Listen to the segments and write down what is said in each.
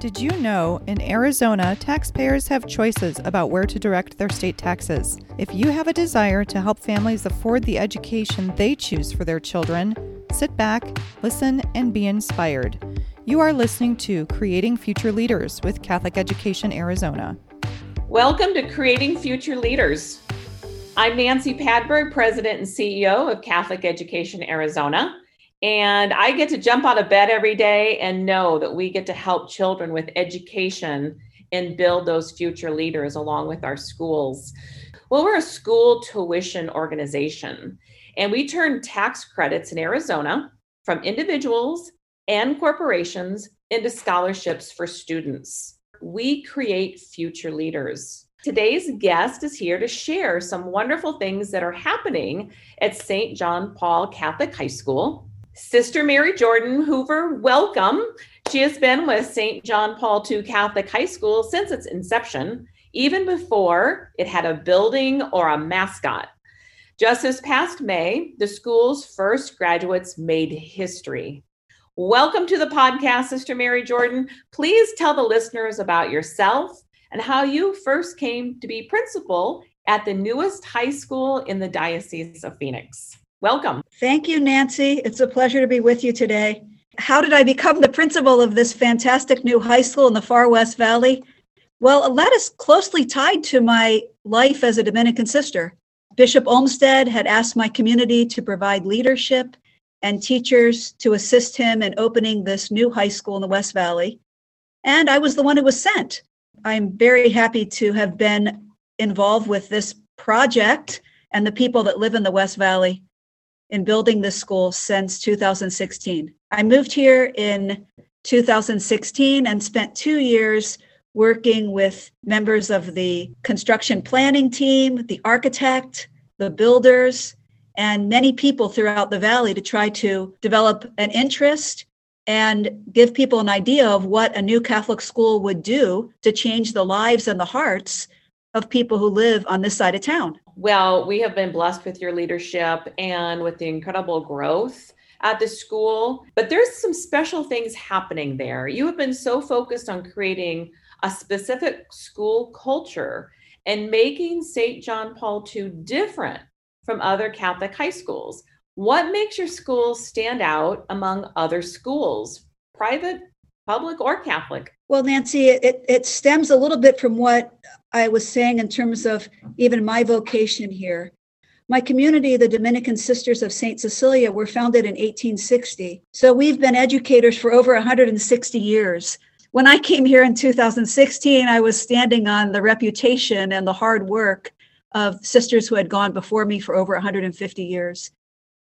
Did you know in Arizona, taxpayers have choices about where to direct their state taxes? If you have a desire to help families afford the education they choose for their children, sit back, listen, and be inspired. You are listening to Creating Future Leaders with Catholic Education Arizona. Welcome to Creating Future Leaders. I'm Nancy Padberg, President and CEO of Catholic Education Arizona. And I get to jump out of bed every day and know that we get to help children with education and build those future leaders along with our schools. Well, we're a school tuition organization, and we turn tax credits in Arizona from individuals and corporations into scholarships for students. We create future leaders. Today's guest is here to share some wonderful things that are happening at St. John Paul Catholic High School. Sister Mary Jordan Hoover, welcome. She has been with St. John Paul II Catholic High School since its inception, even before it had a building or a mascot. Just this past May, the school's first graduates made history. Welcome to the podcast, Sister Mary Jordan. Please tell the listeners about yourself and how you first came to be principal at the newest high school in the Diocese of Phoenix. Welcome. Thank you, Nancy. It's a pleasure to be with you today. How did I become the principal of this fantastic new high school in the far West Valley? Well, that is closely tied to my life as a Dominican sister. Bishop Olmsted had asked my community to provide leadership and teachers to assist him in opening this new high school in the West Valley. And I was the one who was sent. I'm very happy to have been involved with this project and the people that live in the West Valley in building this school since 2016. I moved here in 2016 and spent 2 years working with members of the construction planning team, the architect, the builders, and many people throughout the valley to try to develop an interest and give people an idea of what a new Catholic school would do to change the lives and the hearts of people who live on this side of town. Well, we have been blessed with your leadership and with the incredible growth at the school, but there's some special things happening there. You have been so focused on creating a specific school culture and making St. John Paul II different from other Catholic high schools. What makes your school stand out among other schools, private, public, or Catholic? Well, Nancy, it stems a little bit from what I was saying in terms of even my vocation here. My community, the Dominican Sisters of Saint Cecilia, were founded in 1860. So we've been educators for over 160 years. When I came here in 2016, I was standing on the reputation and the hard work of sisters who had gone before me for over 150 years.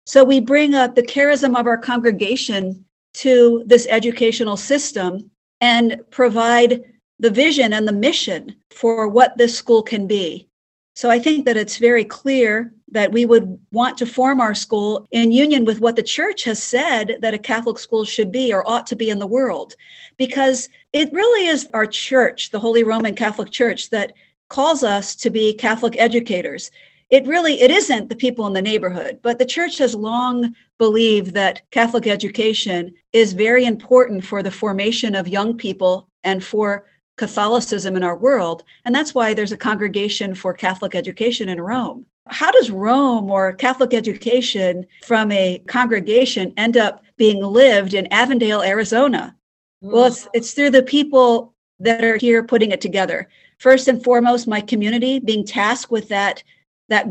So we bring up the charism of our congregation to this educational system and provide the vision and the mission for what this school can be. So I think that it's very clear that we would want to form our school in union with what the church has said that a Catholic school should be or ought to be in the world, because it really is our church, the Holy Roman Catholic Church, that calls us to be Catholic educators. It isn't the people in the neighborhood, but the church has long believed that Catholic education is very important for the formation of young people and for Catholicism in our world. And that's why there's a congregation for Catholic education in Rome. How does Rome or Catholic education from a congregation end up being lived in Avondale, Arizona? Well, it's through the people that are here putting it together. First and foremost, my community being tasked with that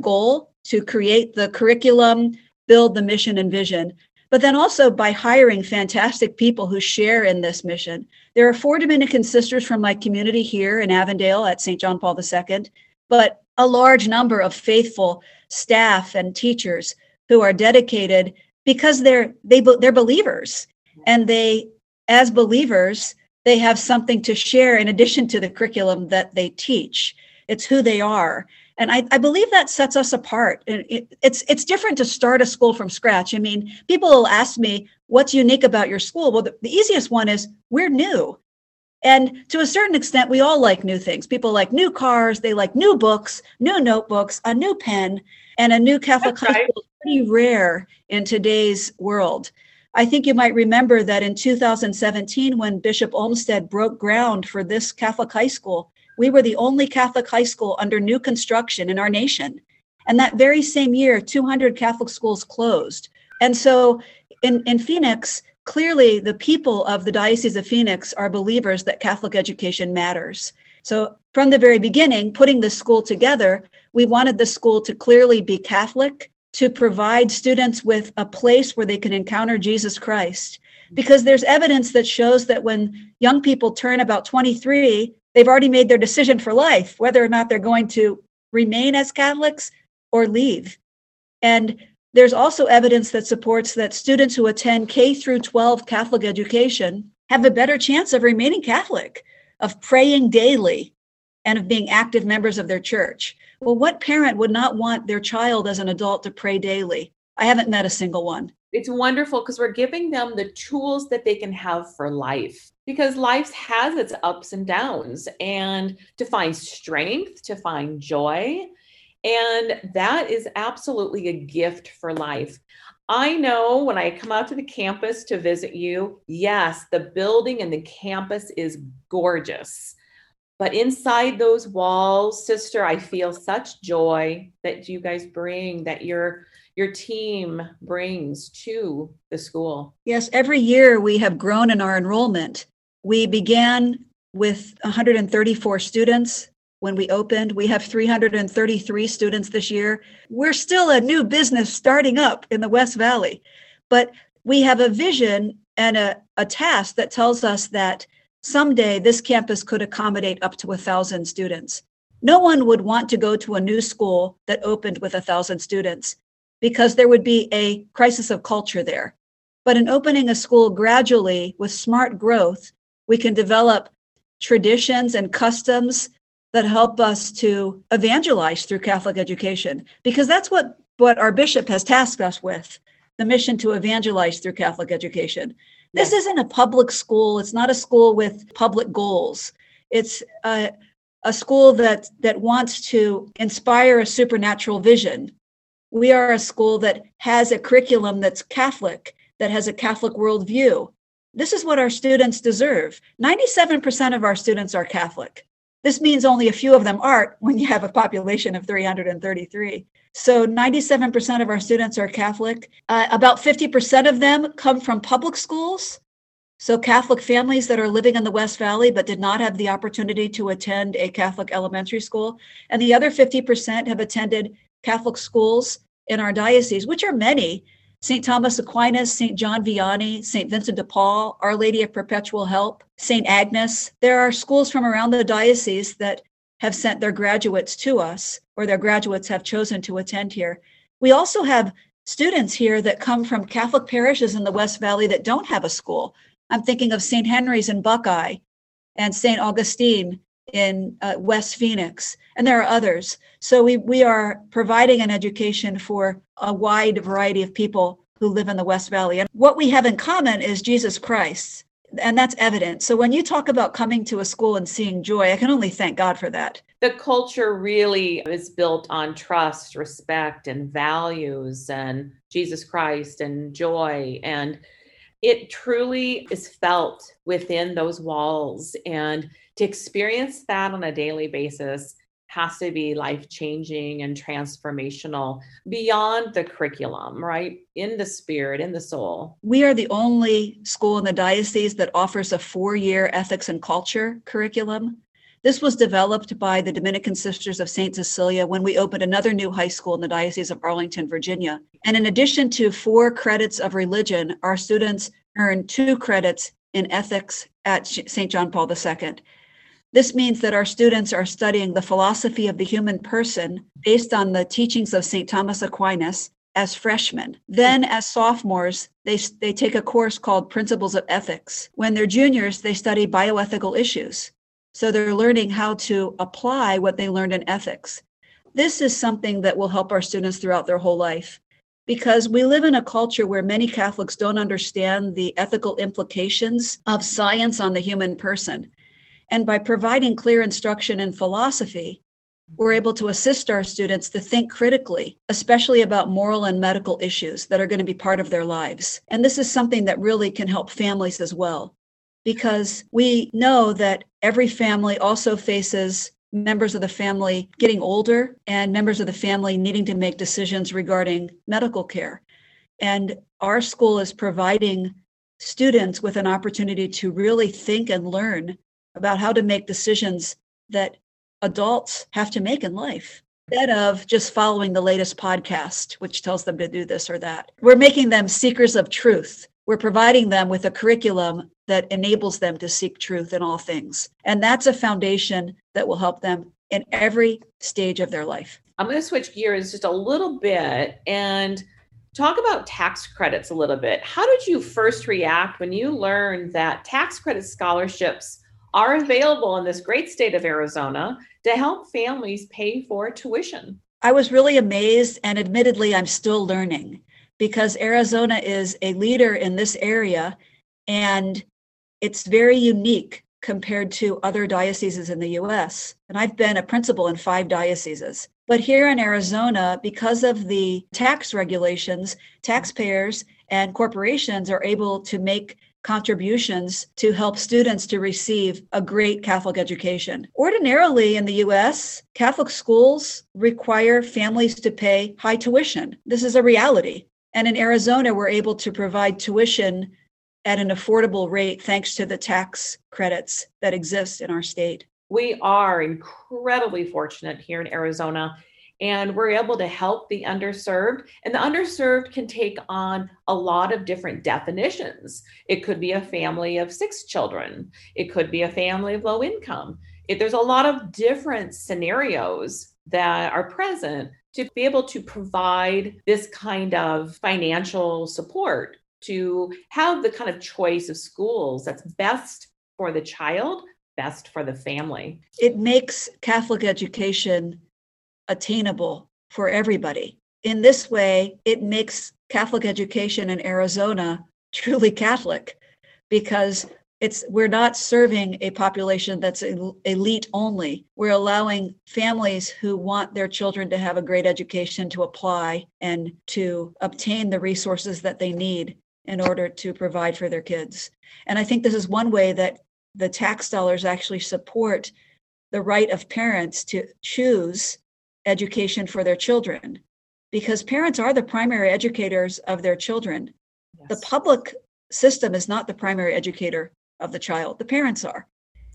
goal to create the curriculum, build the mission and vision, but then also by hiring fantastic people who share in this mission. There are 4 Dominican sisters from my community here in Avondale at St. John Paul II, but a large number of faithful staff and teachers who are dedicated because they're believers. And they, as believers, they have something to share in addition to the curriculum that they teach. It's who they are. And I believe that sets us apart. It's different to start a school from scratch. I mean, people will ask me, what's unique about your school? Well, the easiest one is we're new. And to a certain extent, we all like new things. People like new cars. They like new books, new notebooks, a new pen, and a new Catholic high school is pretty rare in today's world. I think you might remember that in 2017, when Bishop Olmsted broke ground for this Catholic high school, we were the only Catholic high school under new construction in our nation. And that very same year, 200 Catholic schools closed. And so in Phoenix, clearly the people of the Diocese of Phoenix are believers that Catholic education matters. So from the very beginning, putting this school together, we wanted the school to clearly be Catholic, to provide students with a place where they can encounter Jesus Christ. Because there's evidence that shows that when young people turn about 23, they've already made their decision for life, whether or not they're going to remain as Catholics or leave. And there's also evidence that supports that students who attend K through 12 Catholic education have a better chance of remaining Catholic, of praying daily, and of being active members of their church. Well, what parent would not want their child as an adult to pray daily? I haven't met a single one. It's wonderful because we're giving them the tools that they can have for life, because life has its ups and downs, and to find strength, to find joy. And that is absolutely a gift for life. I know when I come out to the campus to visit you, yes, the building and the campus is gorgeous. But inside those walls, sister, I feel such joy that you guys bring, that your team brings to the school. Yes, every year we have grown in our enrollment. We began with 134 students when we opened. We have 333 students this year. We're still a new business starting up in the West Valley, but we have a vision and a task that tells us that someday this campus could accommodate up to 1,000 students. No one would want to go to a new school that opened with 1,000 students because there would be a crisis of culture there. But in opening a school gradually with smart growth, we can develop traditions and customs that help us to evangelize through Catholic education, because that's what our bishop has tasked us with, the mission to evangelize through Catholic education. This isn't a public school. It's not a school with public goals. It's a school that wants to inspire a supernatural vision. We are a school that has a curriculum that's Catholic, that has a Catholic worldview. This is what our students deserve. 97% of our students are Catholic. This means only a few of them aren't when you have a population of 333. So 97% of our students are Catholic. About 50% of them come from public schools. So Catholic families that are living in the West Valley but did not have the opportunity to attend a Catholic elementary school. And the other 50% have attended Catholic schools in our diocese, which are many. St. Thomas Aquinas, St. John Vianney, St. Vincent de Paul, Our Lady of Perpetual Help, St. Agnes. There are schools from around the diocese that have sent their graduates to us, or their graduates have chosen to attend here. We also have students here that come from Catholic parishes in the West Valley that don't have a school. I'm thinking of St. Henry's in Buckeye and St. Augustine in West Phoenix, and there are others. So we are providing an education for a wide variety of people who live in the West Valley. And what we have in common is Jesus Christ, and that's evident. So when you talk about coming to a school and seeing joy, I can only thank God for that. The culture really is built on trust, respect, and values, and Jesus Christ, and joy, and it truly is felt within those walls. And to experience that on a daily basis has to be life-changing and transformational beyond the curriculum, right? In the spirit, in the soul. We are the only school in the diocese that offers a 4-year ethics and culture curriculum. This was developed by the Dominican Sisters of Saint Cecilia when we opened another new high school in the Diocese of Arlington, Virginia. And in addition to 4 credits of religion, our students earn 2 credits in ethics at St. John Paul II. This means that our students are studying the philosophy of the human person based on the teachings of St. Thomas Aquinas as freshmen. Then as sophomores, they take a course called Principles of Ethics. When they're juniors, they study bioethical issues. So they're learning how to apply what they learned in ethics. This is something that will help our students throughout their whole life, because we live in a culture where many Catholics don't understand the ethical implications of science on the human person. And by providing clear instruction in philosophy, we're able to assist our students to think critically, especially about moral and medical issues that are going to be part of their lives. And this is something that really can help families as well, because we know that every family also faces members of the family getting older and members of the family needing to make decisions regarding medical care. And our school is providing students with an opportunity to really think and learn about how to make decisions that adults have to make in life, instead of just following the latest podcast, which tells them to do this or that. We're making them seekers of truth. We're providing them with a curriculum that enables them to seek truth in all things. And that's a foundation that will help them in every stage of their life. I'm going to switch gears just a little bit and talk about tax credits a little bit. How did you first react when you learned that tax credit scholarships are available in this great state of Arizona to help families pay for tuition? I was really amazed, and admittedly, I'm still learning, because Arizona is a leader in this area, and it's very unique compared to other dioceses in the U.S. And I've been a principal in 5 dioceses. But here in Arizona, because of the tax regulations, taxpayers and corporations are able to make contributions to help students to receive a great Catholic education. Ordinarily in the U.S., Catholic schools require families to pay high tuition. This is a reality. And in Arizona, we're able to provide tuition at an affordable rate thanks to the tax credits that exist in our state. We are incredibly fortunate here in Arizona, and we're able to help the underserved. And the underserved can take on a lot of different definitions. It could be a family of 6 children. It could be a family of low income. There's a lot of different scenarios that are present to be able to provide this kind of financial support, to have the kind of choice of schools that's best for the child, best for the family. It makes Catholic education attainable for everybody. In this way, it makes Catholic education in Arizona truly Catholic, because we're not serving a population that's elite only. We're allowing families who want their children to have a great education to apply and to obtain the resources that they need in order to provide for their kids. And I think this is one way that the tax dollars actually support the right of parents to choose education for their children, because parents are the primary educators of their children. Yes. The public system is not the primary educator of the child. The parents are.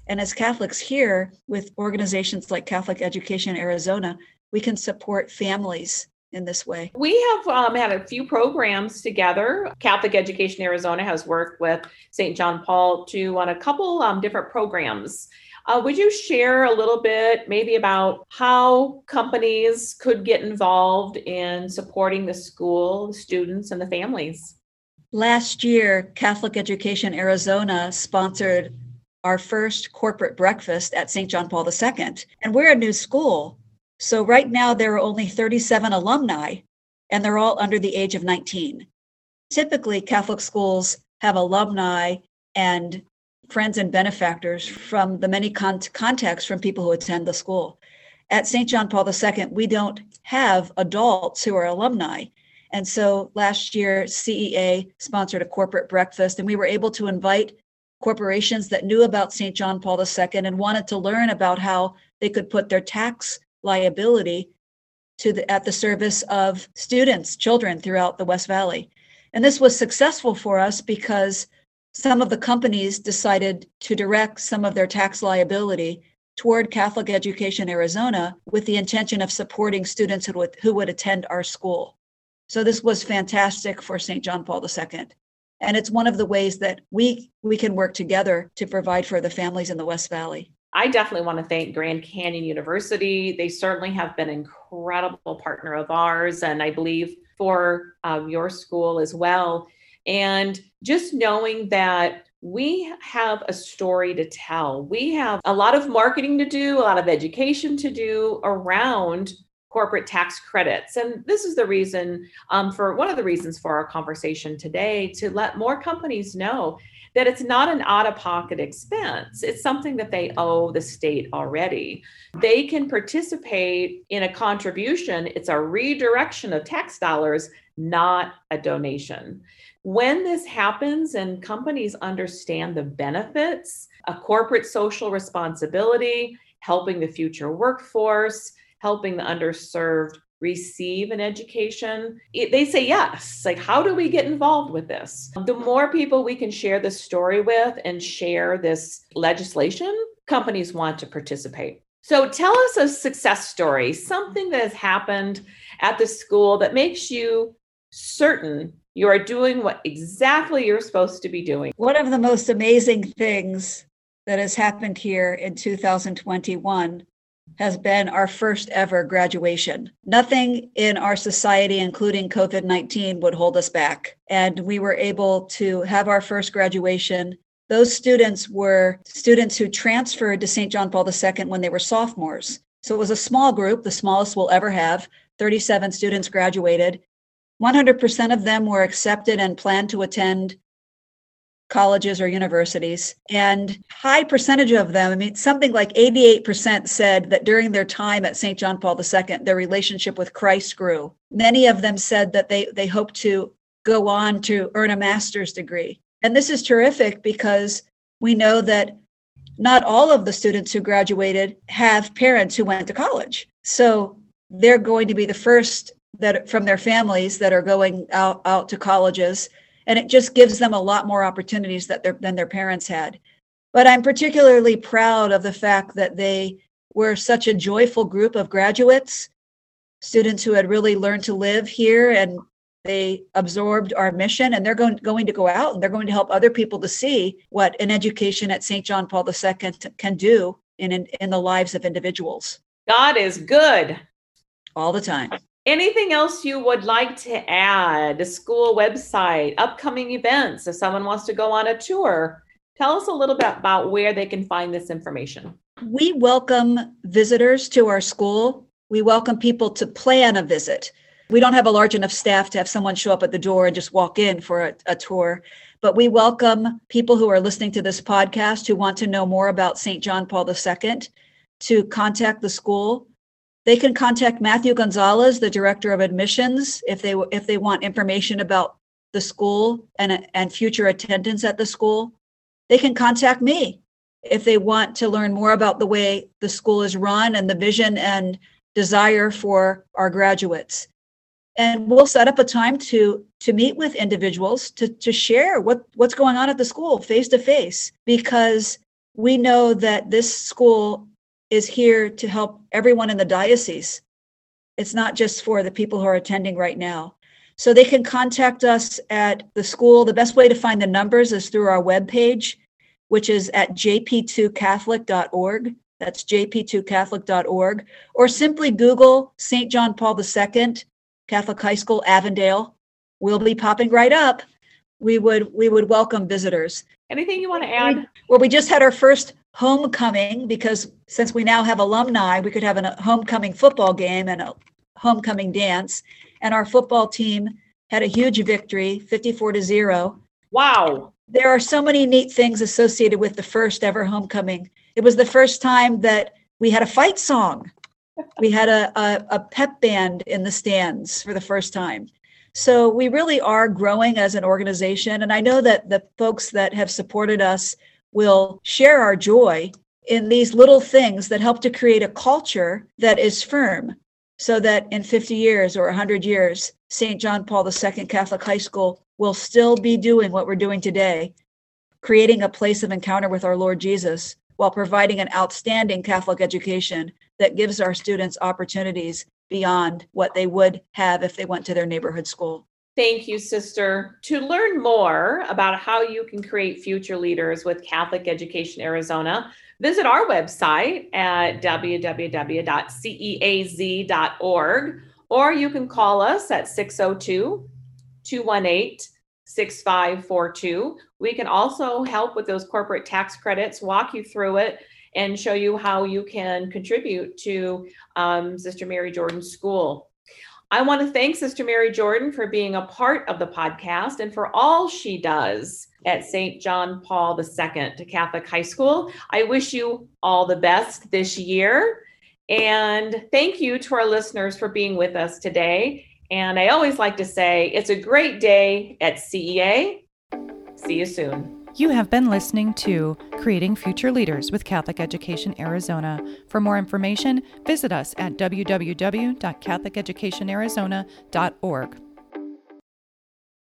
And as Catholics here, with organizations like Catholic Education Arizona, we can support families in this way. We have had a few programs together. Catholic Education Arizona has worked with St. John Paul on a couple different programs. Would you share a little bit maybe about how companies could get involved in supporting the school, students, and the families? Last year, Catholic Education Arizona sponsored our first corporate breakfast at St. John Paul II. And we're a new school. So right now, there are only 37 alumni, and they're all under the age of 19. Typically, Catholic schools have alumni and friends and benefactors from the many contacts from people who attend the school. At St. John Paul II, we don't have adults who are alumni. And so last year, CEA sponsored a corporate breakfast, and we were able to invite corporations that knew about St. John Paul II and wanted to learn about how they could put their tax liability at the service of students, children throughout the West Valley. And this was successful for us because some of the companies decided to direct some of their tax liability toward Catholic Education Arizona with the intention of supporting students who would attend our school. So this was fantastic for St. John Paul II. And it's one of the ways that we can work together to provide for the families in the West Valley. I definitely want to thank Grand Canyon University. They certainly have been an incredible partner of ours, and I believe for your school as well. And just knowing that we have a story to tell. We have a lot of marketing to do, a lot of education to do around corporate tax credits. And this is the reason, one of the reasons for our conversation today, to let more companies know that it's not an out-of-pocket expense. It's something that they owe the state already. They can participate in a contribution. It's a redirection of tax dollars, not a donation. When this happens and companies understand the benefits, a corporate social responsibility, helping the future workforce, helping the underserved receive an education, they say yes. Like, how do we get involved with this? The more people we can share this story with and share this legislation, companies want to participate. So tell us a success story, something that has happened at the school that makes you certain you are doing what exactly you're supposed to be doing. One of the most amazing things that has happened here in 2021 has been our first ever graduation. Nothing in our society, including COVID-19, would hold us back. And we were able to have our first graduation. Those students were students who transferred to St. John Paul II when they were sophomores. So it was a small group, the smallest we'll ever have. 37 students graduated. 100% of them were accepted and planned to attend colleges or universities, and high percentage of them, I mean, something like 88% said that during their time at St. John Paul II, their relationship with Christ grew. Many of them said that they hope to go on to earn a master's degree. And this is terrific because we know that not all of the students who graduated have parents who went to college. So they're going to be the first that from their families that are going out to colleges. And it just gives them a lot more opportunities than their parents had. But I'm particularly proud of the fact that they were such a joyful group of graduates, students who had really learned to live here, and they absorbed our mission, and they're going to go out and they're going to help other people to see what an education at St. John Paul II can do in the lives of individuals. God is good. All the time. Anything else you would like to add? The school website, upcoming events, if someone wants to go on a tour, tell us a little bit about where they can find this information. We welcome visitors to our school. We welcome people to plan a visit. We don't have a large enough staff to have someone show up at the door and just walk in for a tour, but we welcome people who are listening to this podcast who want to know more about St. John Paul II to contact the school. They can contact Matthew Gonzalez, the director of admissions, if they want information about the school and future attendance at the school. They can contact me if they want to learn more about the way the school is run and the vision and desire for our graduates. And we'll set up a time to meet with individuals to share what's going on at the school face to face, because we know that this school is here to help everyone in the diocese. It's not just for the people who are attending right now. So they can contact us at the school. The best way to find the numbers is through our webpage, which is at jp2catholic.org. That's jp2catholic.org. Or simply Google St. John Paul II Catholic High School, Avondale. We'll be popping right up. We would welcome visitors. Anything you want to add? Well, we just had our first homecoming, because since we now have alumni, we could have a homecoming football game and a homecoming dance. And our football team had a huge victory, 54-0. Wow. There are so many neat things associated with the first ever homecoming. It was the first time that we had a fight song. We had a pep band in the stands for the first time. So we really are growing as an organization. And I know that the folks that have supported us will share our joy in these little things that help to create a culture that is firm, so that in 50 years or 100 years, St. John Paul II Catholic High School will still be doing what we're doing today, creating a place of encounter with our Lord Jesus while providing an outstanding Catholic education that gives our students opportunities beyond what they would have if they went to their neighborhood school. Thank you, Sister. To learn more about how you can create future leaders with Catholic Education Arizona, visit our website at www.ceaz.org, or you can call us at 602-218-6542. We can also help with those corporate tax credits, walk you through it, and show you how you can contribute to Sister Mary Jordan's school. I want to thank Sister Mary Jordan for being a part of the podcast and for all she does at St. John Paul II Catholic High School. I wish you all the best this year. And thank you to our listeners for being with us today. And I always like to say, it's a great day at CEA. See you soon. You have been listening to Creating Future Leaders with Catholic Education Arizona. For more information, visit us at www.catholiceducationarizona.org.